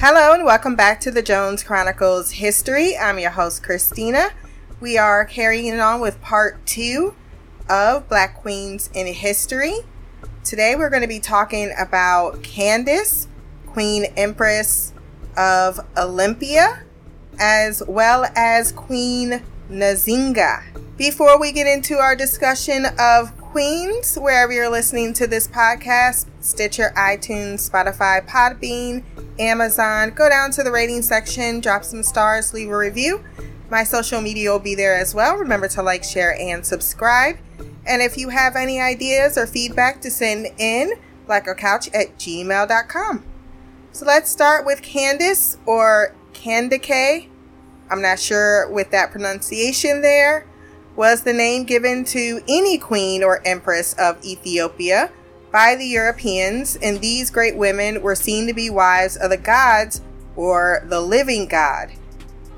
Hello and welcome back to the Jones Chronicles History. I'm your host, Christina. We are carrying it on with part 2 of Black Queens in History. Today we're going to be talking about Candace, Queen Empress of Olympia, as well as Queen Nzinga. Before we get into our discussion of queens, wherever you're listening to this podcast, Stitcher, iTunes, Spotify, Podbean, Amazon, go down to the rating section, drop some stars, leave a review. My social media will be there as well. Remember to like, share, and subscribe. And if you have any ideas or feedback to send in, blackgirlcouch@gmail.com. So let's start with Candace, or Kandake. I'm not sure with that pronunciation there. Was the name given to any queen or empress of Ethiopia by the Europeans, and these great women were seen to be wives of the gods or the living god.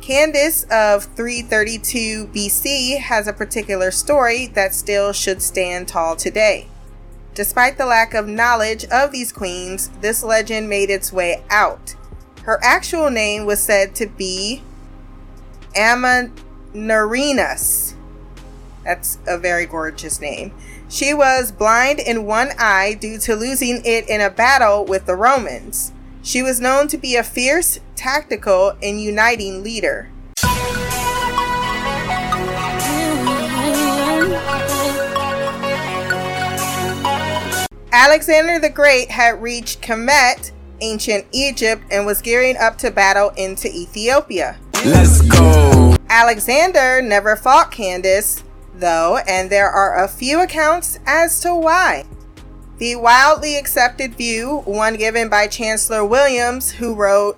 Candace of 332 BC has a particular story that still should stand tall today. Despite the lack of knowledge of these queens, this legend made its way out. Her actual name was said to be Amanirenas. That's a very gorgeous name. She was blind in one eye due to losing it in a battle with the Romans. She was known to be a fierce, tactical, and uniting leader. Alexander the Great had reached Kemet, ancient Egypt, and was gearing up to battle into Ethiopia. Let's go! Alexander never fought Candace, though, and there are a few accounts as to why. The wildly accepted view, one given by Chancellor Williams, who wrote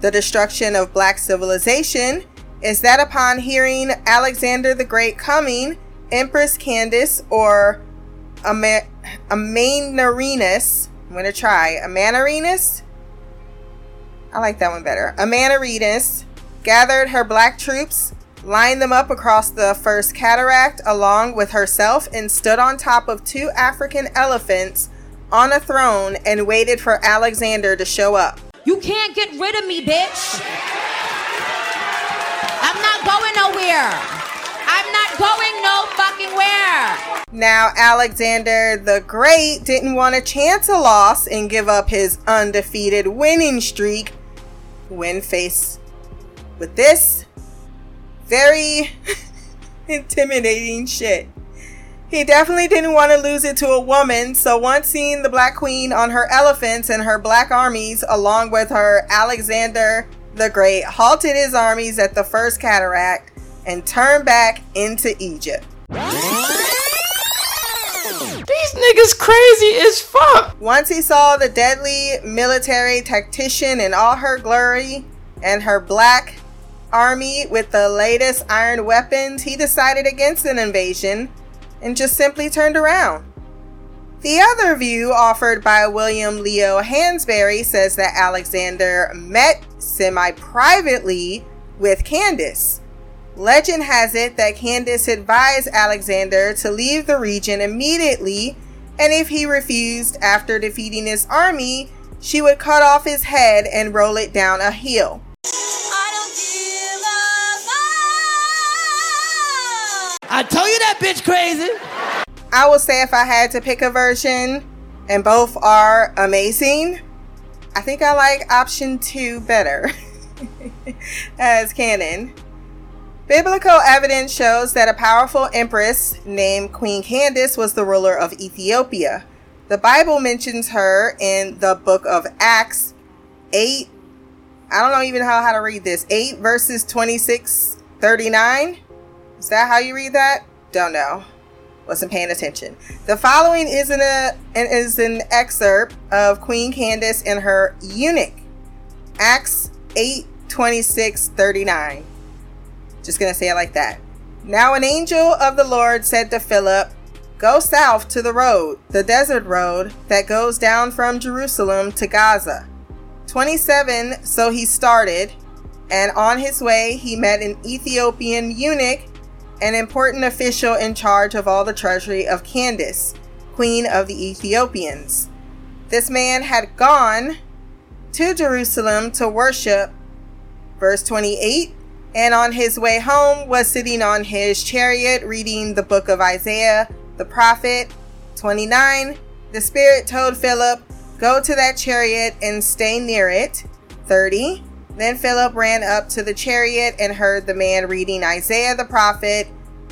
The Destruction of Black Civilization, is that upon hearing Alexander the Great coming, Empress Candace, or Amanirenas, Amanirenas gathered her black troops, lined them up across the First Cataract along with herself, and stood on top of two African elephants on a throne and waited for Alexander to show up. You can't get rid of me, bitch. I'm not going nowhere. I'm not going no fucking where. Now, Alexander the Great didn't want to chance a loss and give up his undefeated winning streak when faced with this very intimidating shit. He definitely didn't want to lose it to a woman, so once seeing the Black Queen on her elephants and her black armies along with her, Alexander the Great halted his armies at the First Cataract and turned back into Egypt. These niggas crazy as fuck! Once he saw the deadly military tactician in all her glory and her black army with the latest iron weapons, he decided against an invasion and just simply turned around. The other view offered by William Leo Hansberry says that Alexander met semi-privately with Candace. Legend has it that Candace advised Alexander to leave the region immediately, and if he refused after defeating his army, she would cut off his head and roll it down a hill. I told you that bitch crazy. I will say, if I had to pick a version, and both are amazing, I think I like option 2 better as canon. Biblical evidence shows that a powerful empress named Queen Candace was the ruler of Ethiopia. The Bible mentions her in the book of Acts 8. I don't know even how to read this. 8 verses 26-39. Is that how you read that? Don't know. Wasn't paying attention. The following is an excerpt of Queen Candace and her eunuch. Acts 8:26-39. Just going to say it like that. Now an angel of the Lord said to Philip, "Go south to the road, the desert road that goes down from Jerusalem to Gaza." 27, so he started, and on his way he met an Ethiopian eunuch, an important official in charge of all the treasury of Candace, queen of the Ethiopians. This man had gone to Jerusalem to worship. Verse 28, and on his way home was sitting on his chariot reading the book of Isaiah, the prophet. 29, the Spirit told Philip, go to that chariot and stay near it. 30, then Philip ran up to the chariot and heard the man reading Isaiah the prophet.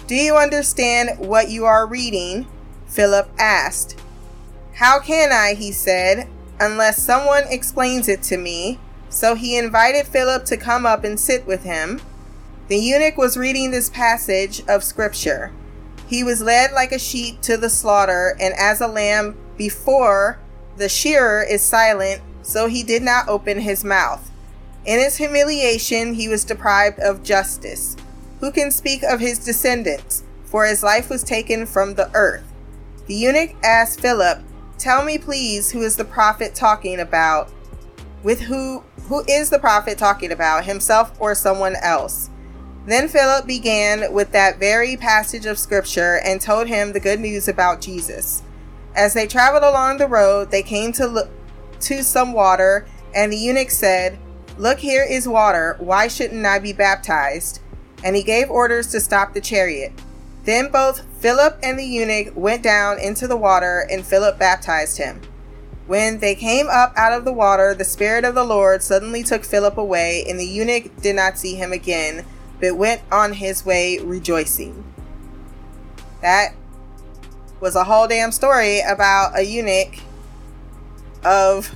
Do you understand what you are reading? Philip asked. How can I, he said, unless someone explains it to me. So he invited Philip to come up and sit with him. The eunuch was reading this passage of scripture. He was led like a sheep to the slaughter, and as a lamb before the shearer is silent, so he did not open his mouth. In his humiliation, he was deprived of justice. Who can speak of his descendants? For his life was taken from the earth. The eunuch asked Philip, tell me, please, who is the prophet talking about? With who is the prophet talking about, himself or someone else? Then Philip began with that very passage of scripture and told him the good news about Jesus. As they traveled along the road, they came to some water, and the eunuch said, look, here is water. Why shouldn't I be baptized? And he gave orders to stop the chariot. Then both Philip and the eunuch went down into the water, and Philip baptized him. When they came up out of the water, the Spirit of the Lord suddenly took Philip away, and the eunuch did not see him again, but went on his way rejoicing. That was a whole damn story about a eunuch of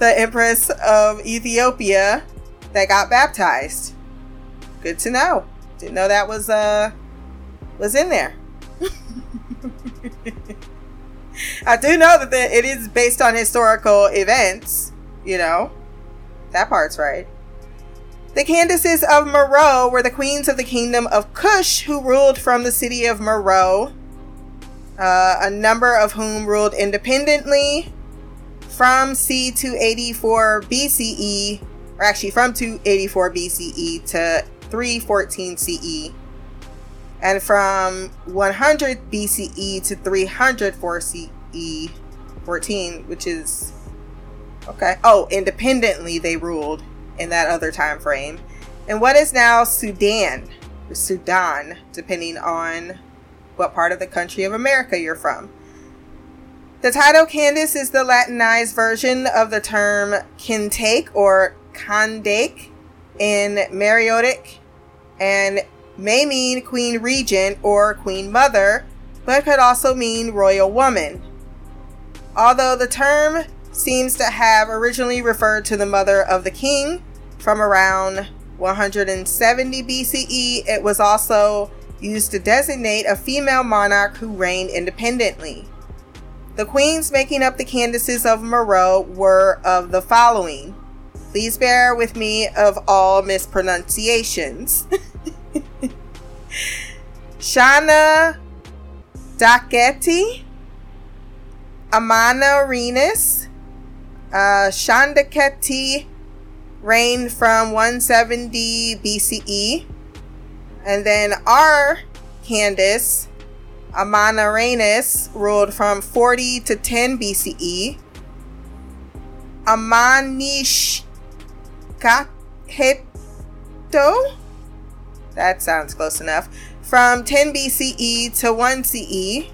the Empress of Ethiopia that got baptized. Good to know. Didn't know that was in there. I do know that it is based on historical events, you know. That part's right. The Candaces of Meroe were the queens of the kingdom of Kush, who ruled from the city of Meroe, a number of whom ruled independently from c. 284 BCE, or actually from 284 BCE to 314 CE. And from 100 BCE to 304 CE 14, which is okay. Oh, independently they ruled in that other time frame. And what is now Sudan, or Sudan, depending on what part of the country of America you're from. The title Candace is the Latinized version of the term Kintake or Kandake in Meroitic, and may mean Queen Regent or Queen Mother, but could also mean royal woman. Although the term seems to have originally referred to the mother of the king from around 170 BCE, it was also used to designate a female monarch who reigned independently. The queens making up the Candaces of Meroe were of the following. Please bear with me of all mispronunciations. Shana Daketi, Amanirenas, Shandaketi reigned from 170 BCE. And then our Candace, Amanirenas, ruled from 40 to 10 BCE. Amanishkaheto, that sounds close enough, from 10 BCE to 1 CE.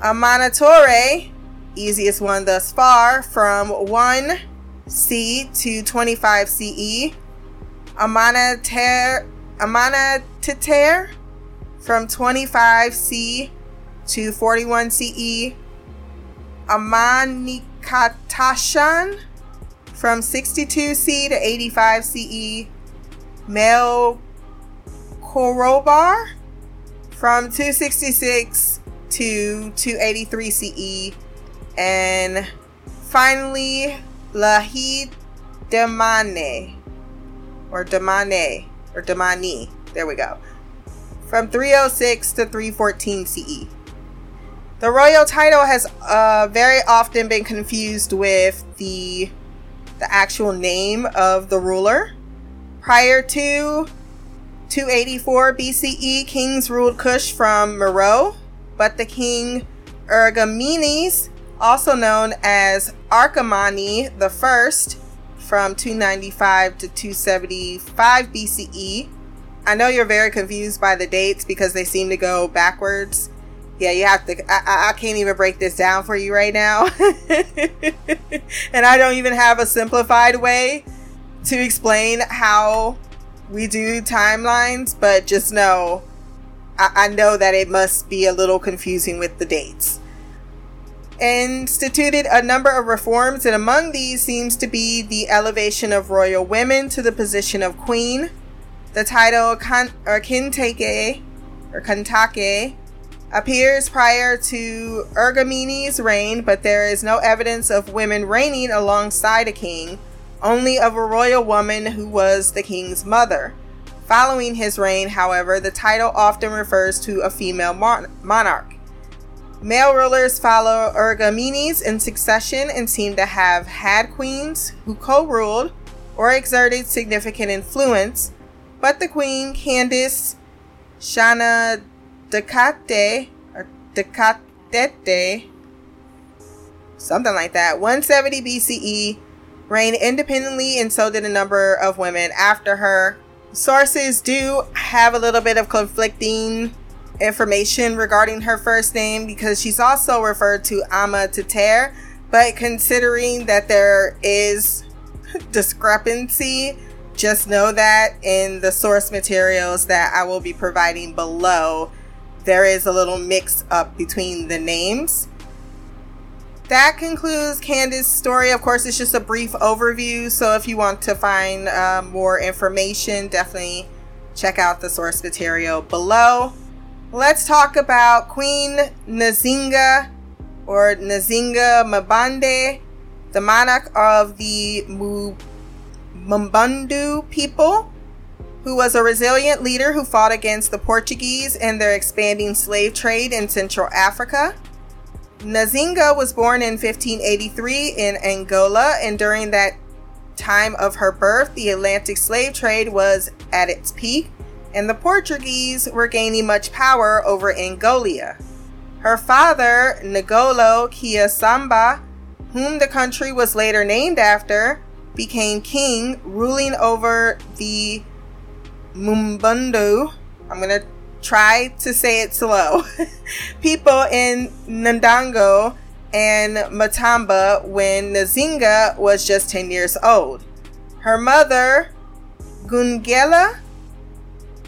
Amanatore, easiest one thus far, from 1 C to 25 CE. Amanatiter, from 25 C to 41 CE. Amanikatashan, from 62 C to 85 CE. Melkorobar, from 266 to 283 CE. And finally, Lahi Damane, or Damani, there we go, from 306 to 314 CE. The royal title has very often been confused with the actual name of the ruler. Prior to 284 BCE, kings ruled Kush from Meroe, but the king Ergamenes also known as Arkamani I, from 295 to 275 BCE. I know you're very confused by the dates because they seem to go backwards. Yeah, you have to. I can't even break this down for you right now. And I don't even have a simplified way to explain how we do timelines, but just know, I know that it must be a little confusing with the dates. Instituted a number of reforms, and among these seems to be the elevation of royal women to the position of queen, the title Kantake appears prior to Ergamini's reign, but there is no evidence of women reigning alongside a king, only of a royal woman who was the king's mother. Following his reign, however, the title often refers to a female monarch. Male rulers follow Ergaminis in succession and seem to have had queens who co-ruled or exerted significant influence, but the queen Candace Shana Dakatete, something like that, 170 BCE, reigned independently, and so did a number of women after her. Sources do have a little bit of conflicting information regarding her first name, because she's also referred to Ama Teter, but considering that there is discrepancy, just know that in the source materials that I will be providing below, there is a little mix up between the names. That concludes Candace's story. Of course, it's just a brief overview, so if you want to find more information, definitely check out the source material below. Let's talk about Queen Nzinga, or Nzinga Mbande, the monarch of the Mbundu people, who was a resilient leader who fought against the Portuguese and their expanding slave trade in Central Africa. Nzinga was born in 1583 in Angola, and during that time of her birth, the Atlantic slave trade was at its peak, and the Portuguese were gaining much power over Angola. Her father, Ngolo Kia Samba, whom the country was later named after, became king, ruling over the Mbundu. I'm going to try to say it slow. People in Ndongo and Matamba when Nzinga was just 10 years old. Her mother, Gungela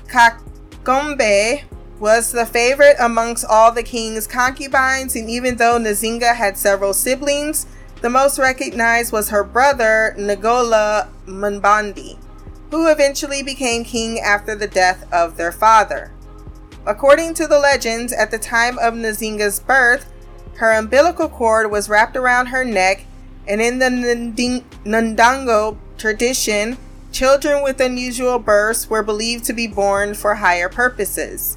Kakombe, was the favorite amongst all the king's concubines, and even though Nzinga had several siblings, the most recognized was her brother, Ngola Mbande, who eventually became king after the death of their father. According to the legends, at the time of Nzinga's birth, her umbilical cord was wrapped around her neck, and in the Ndongo tradition, children with unusual births were believed to be born for higher purposes.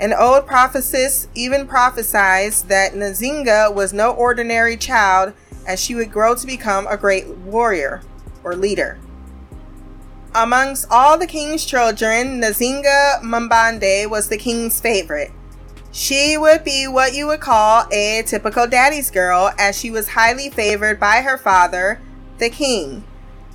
An old prophetess even prophesied that Nzinga was no ordinary child, as she would grow to become a great warrior or leader. Amongst all the king's children, Nzinga Mbande was the king's favorite. She would be what you would call a typical daddy's girl, as she was highly favored by her father, the king.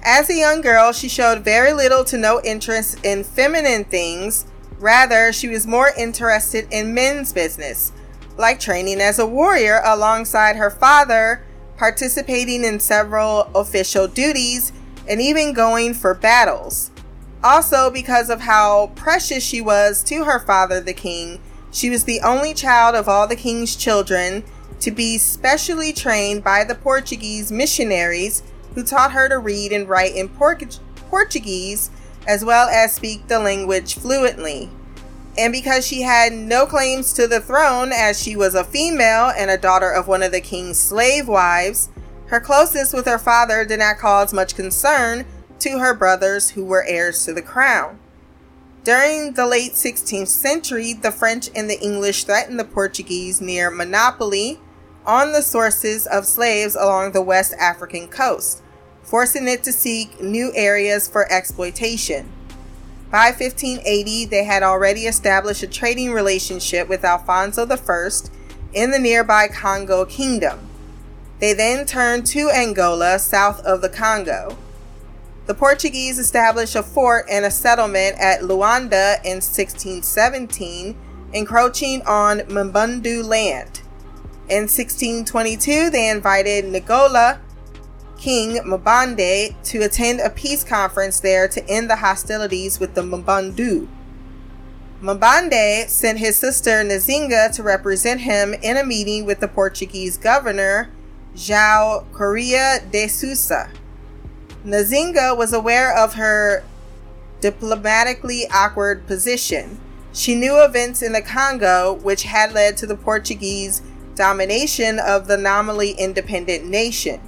As a young girl, she showed very little to no interest in feminine things. Rather, she was more interested in men's business, like training as a warrior alongside her father, participating in several official duties, and even going for battles. Also, because of how precious she was to her father, the king, she was the only child of all the king's children to be specially trained by the Portuguese missionaries, who taught her to read and write in Portuguese, as well as speak the language fluently. And because she had no claims to the throne, as she was a female and a daughter of one of the king's slave wives, her closeness with her father did not cause much concern to her brothers, who were heirs to the crown. During the late 16th century, the French and the English threatened the Portuguese near monopoly on the sources of slaves along the West African coast, forcing it to seek new areas for exploitation. By 1580, they had already established a trading relationship with Alfonso I in the nearby Congo Kingdom. They then turned to Angola, south of the Congo. The Portuguese established a fort and a settlement at Luanda in 1617, encroaching on Mbundu land. In 1622, they invited Ngola King Mbande to attend a peace conference there to end the hostilities with the Mbundu. Mbande sent his sister Nzinga to represent him in a meeting with the Portuguese governor, João Correia de Sousa. Nzinga was aware of her diplomatically awkward position. She knew events in the Congo which had led to the Portuguese domination of the nominally independent nation.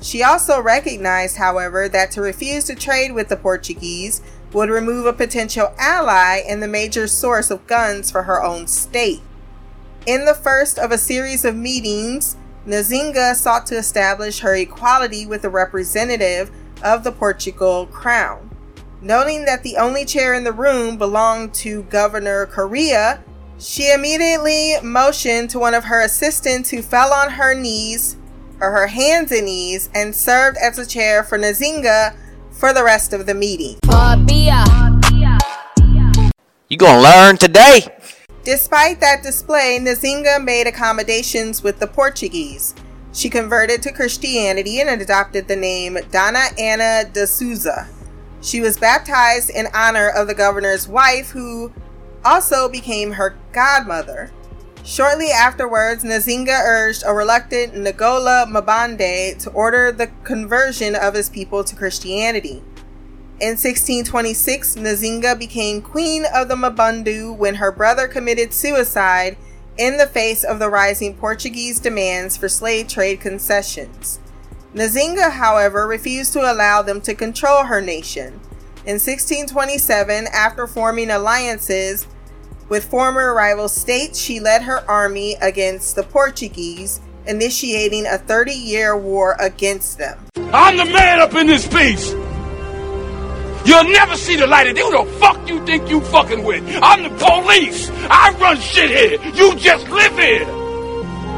She also recognized, however, that to refuse to trade with the Portuguese would remove a potential ally and the major source of guns for her own state. In the first of a series of meetings, Nzinga sought to establish her equality with a representative of the Portugal crown. Noting that the only chair in the room belonged to Governor Correia, she immediately motioned to one of her assistants, who fell on her knees, or her hands and knees, and served as a chair for Nzinga for the rest of the meeting. You gonna learn today? Despite that display, Nzinga made accommodations with the Portuguese. She converted to Christianity and adopted the name Donna Ana de Souza. She was baptized in honor of the governor's wife, who also became her godmother. Shortly afterwards, Nzinga urged a reluctant Ngola Mbande to order the conversion of his people to Christianity. In 1626, Nzinga became queen of the Mbundu when her brother committed suicide in the face of the rising Portuguese demands for slave trade concessions. Nzinga, however, refused to allow them to control her nation. In 1627, after forming alliances with former rival states, she led her army against the Portuguese, initiating a 30-year war against them. I'm the man up in this piece! You'll never see the light of day. Who the fuck you think you fucking with? I'm the police. I run shit here. You just live here.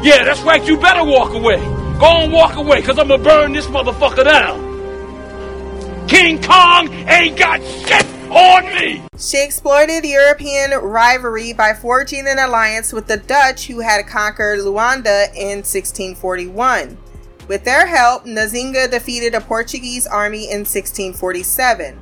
Yeah, that's right. You better walk away. Go on, walk away, because I'm going to burn this motherfucker down. King Kong ain't got shit on me. She exploited European rivalry by forging an alliance with the Dutch, who had conquered Luanda in 1641. With their help, Nzinga defeated a Portuguese army in 1647.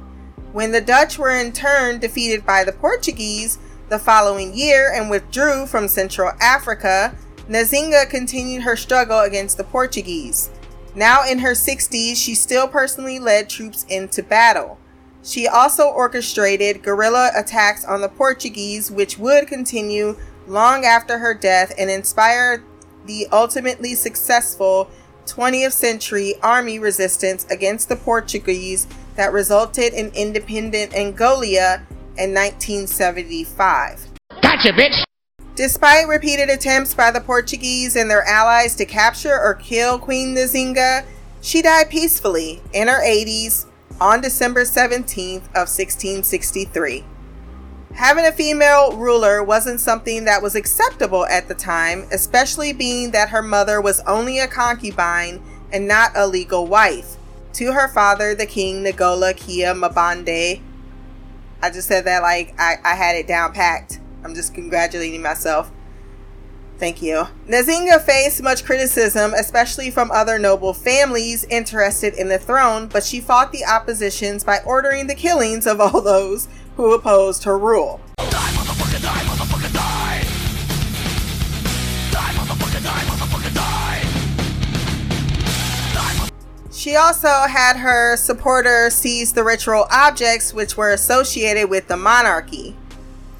When the Dutch were in turn defeated by the Portuguese the following year and withdrew from Central Africa, Nzinga continued her struggle against the Portuguese. Now in her 60s, she still personally led troops into battle. She also orchestrated guerrilla attacks on the Portuguese, which would continue long after her death and inspire the ultimately successful 20th century army resistance against the Portuguese that resulted in independent Angola in 1975. Gotcha, bitch! Despite repeated attempts by the Portuguese and their allies to capture or kill Queen Nzinga, she died peacefully in her 80s on December 17th of 1663. Having a female ruler wasn't something that was acceptable at the time, especially being that her mother was only a concubine and not a legal wife to her father, the King Ngola Kia Mbande. I just said that like I had it down packed. I'm just congratulating myself. Thank you. Nzinga faced much criticism, especially from other noble families interested in the throne, but she fought the oppositions by ordering the killings of all those who opposed her rule. She also had her supporters seize the ritual objects which were associated with the monarchy.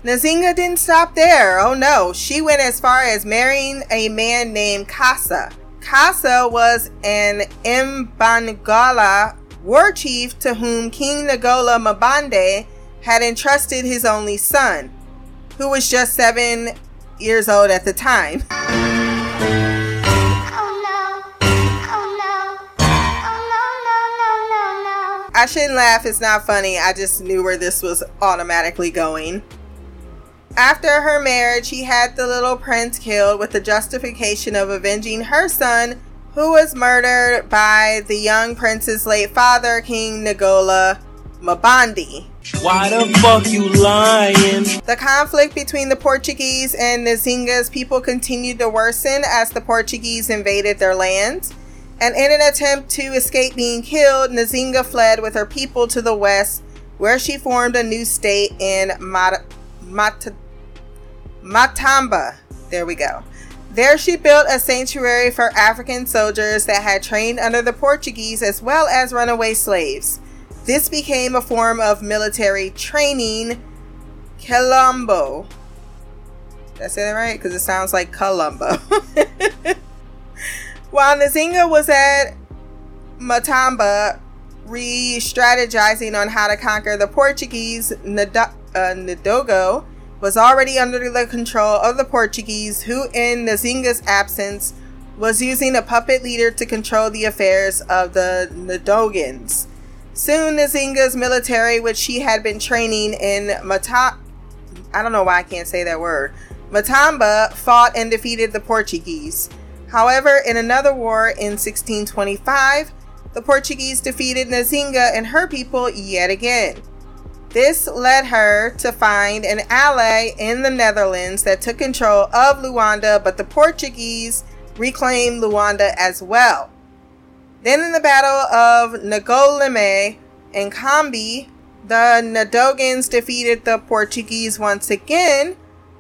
Nzinga didn't stop there. Oh no, she went as far as marrying a man named Kasa. Kasa was an Mbangala war chief to whom King Ngola Mbande had entrusted his only son, who was just 7 years old at the time. I shouldn't laugh, it's not funny. I just knew where this was automatically going. After her marriage, he had the little prince killed with the justification of avenging her son who was murdered by the young prince's late father, King Ngola Mbande. Why the fuck you lying? The conflict between the Portuguese and Nzinga's people continued to worsen as the Portuguese invaded their land, and in an attempt to escape being killed, Nzinga fled with her people to the west, where she formed a new state in Matamba. There we go. There she built a sanctuary for African soldiers that had trained under the Portuguese as well as runaway slaves. This became a form of military training, Colombo. Did I say that right? Because it sounds like Colombo. While Nzinga was at Matamba re-strategizing on how to conquer the Portuguese, Ndogo was already under the control of the Portuguese, who in Nzinga's absence was using a puppet leader to control the affairs of the Ndogans. Soon, Nzinga's military, which she had been training in Matamba, fought and defeated the Portuguese. However, in another war in 1625, the Portuguese defeated Nzinga and her people yet again. This led her to find an ally in the Netherlands that took control of Luanda, but the Portuguese reclaimed Luanda as well. Then in the Battle of Ngoleme and Kambi, the Ndogans defeated the Portuguese once again,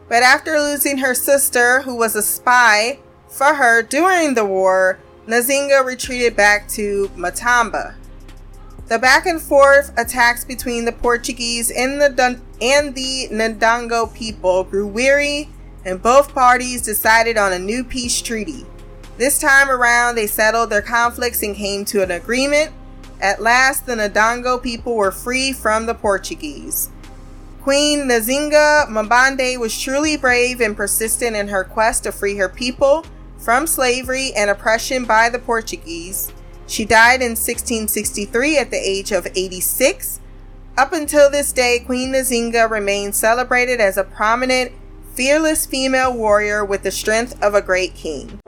but after losing her sister, who was a spy for her during the war, Nzinga retreated back to Matamba. The back and forth attacks between the Portuguese and the Ndongo people grew weary, and both parties decided on a new peace treaty. This time around, they settled their conflicts and came to an agreement. At last, the Ndongo people were free from the Portuguese. Queen Nzinga Mbande was truly brave and persistent in her quest to free her people from slavery and oppression by the Portuguese. She died in 1663 at the age of 86. Up until this day, Queen Nzinga remains celebrated as a prominent, fearless female warrior with the strength of a great king.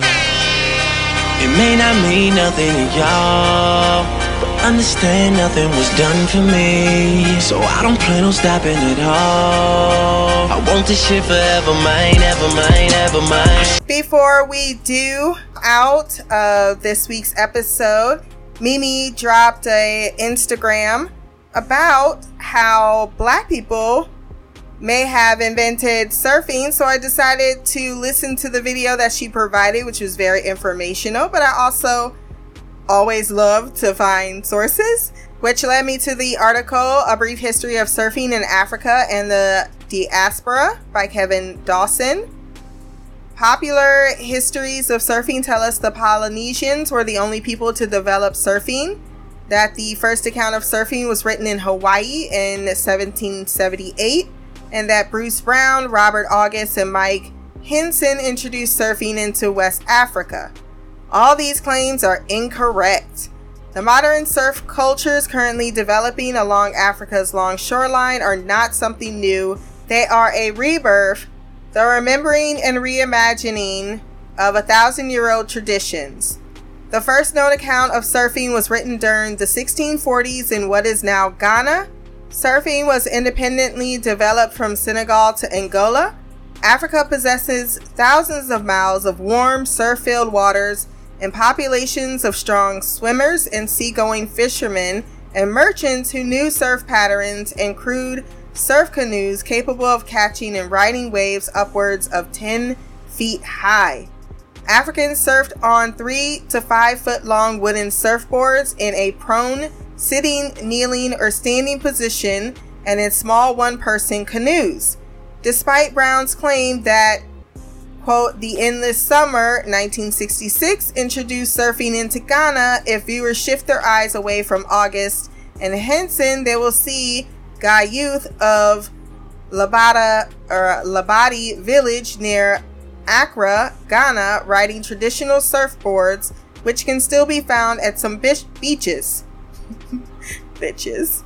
It may not mean nothing to y'all, but understand nothing was done for me, so I don't plan on stopping at all. I want this shit forever mine, ever mine, ever mine. Before we do out of this week's episode, Mimi dropped an Instagram about how Black people may have invented surfing, so I decided to listen to the video that she provided, which was very informational, but I also always love to find sources, which led me to the article A Brief History of Surfing in Africa and the Diaspora by Kevin Dawson. Popular histories of surfing tell us the Polynesians were the only people to develop surfing, that the first account of surfing was written in Hawaii in 1778, and that Bruce Brown, Robert August, and Mike Henson introduced surfing into West Africa. All these claims are incorrect. The modern surf cultures currently developing along Africa's long shoreline are not something new. They are a rebirth, the remembering and reimagining of 1,000-year-old traditions. The first known account of surfing was written during the 1640s in what is now Ghana. Surfing was independently developed from Senegal to Angola. Africa possesses thousands of miles of warm, surf-filled waters and populations of strong swimmers and seagoing fishermen and merchants who knew surf patterns and crewed surf canoes capable of catching and riding waves upwards of 10 feet high. Africans surfed on 3 to 5 foot long wooden surfboards in a prone, sitting, kneeling, or standing position, and in small one-person canoes. Despite Brown's claim that, quote, The Endless Summer, 1966, introduced surfing into Ghana, if viewers shift their eyes away from August and Henson, they will see Ga youth of Labadi village near Accra, Ghana, riding traditional surfboards, which can still be found at some beaches. Bitches.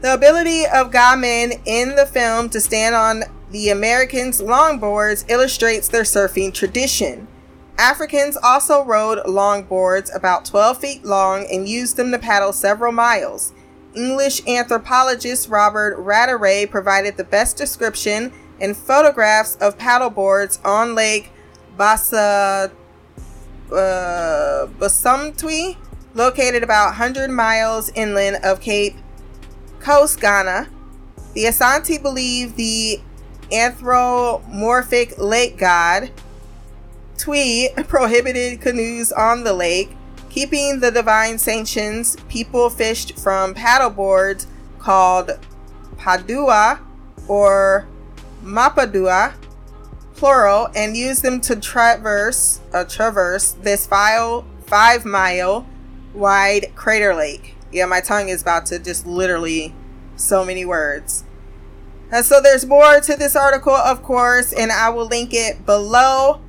The ability of Ga men in the film to stand on the Americans' longboards illustrates their surfing tradition. Africans also rowed longboards about 12 feet long and used them to paddle several miles. English anthropologist Robert Ratteray provided the best description and photographs of paddleboards on Lake Bosumtwe, located about 100 miles inland of Cape Coast, Ghana. The Asante believe the anthropomorphic lake god Twee prohibited canoes on the lake. Keeping the divine sanctions, people fished from paddleboards called padua or mapadua, plural, and used them to traverse this 5 mile wide crater lake. Yeah, my tongue is about to just literally so many words. And so there's more to this article, of course, and I will link it below.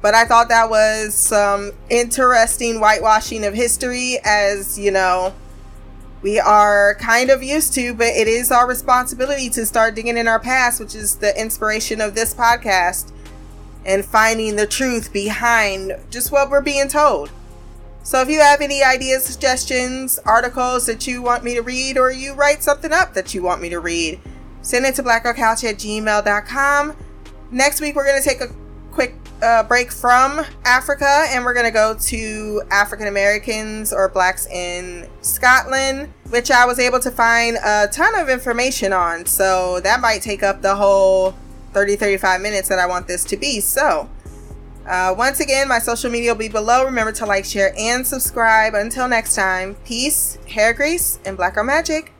But I thought that was some interesting whitewashing of history, as, you know, we are kind of used to, but it is our responsibility to start digging in our past, which is the inspiration of this podcast, and finding the truth behind just what we're being told. So if you have any ideas, suggestions, articles that you want me to read, or you write something up that you want me to read, send it to blackgirlcouch@gmail.com. Next week, we're going to take a quick break from Africa, and we're going to go to African Americans or Blacks in Scotland, which I was able to find a ton of information on. So that might take up the whole 30-35 minutes that I want this to be. So once again, my social media will be below. Remember to like, share, and subscribe. Until next time, peace, hair grease, and Black Girl Magic.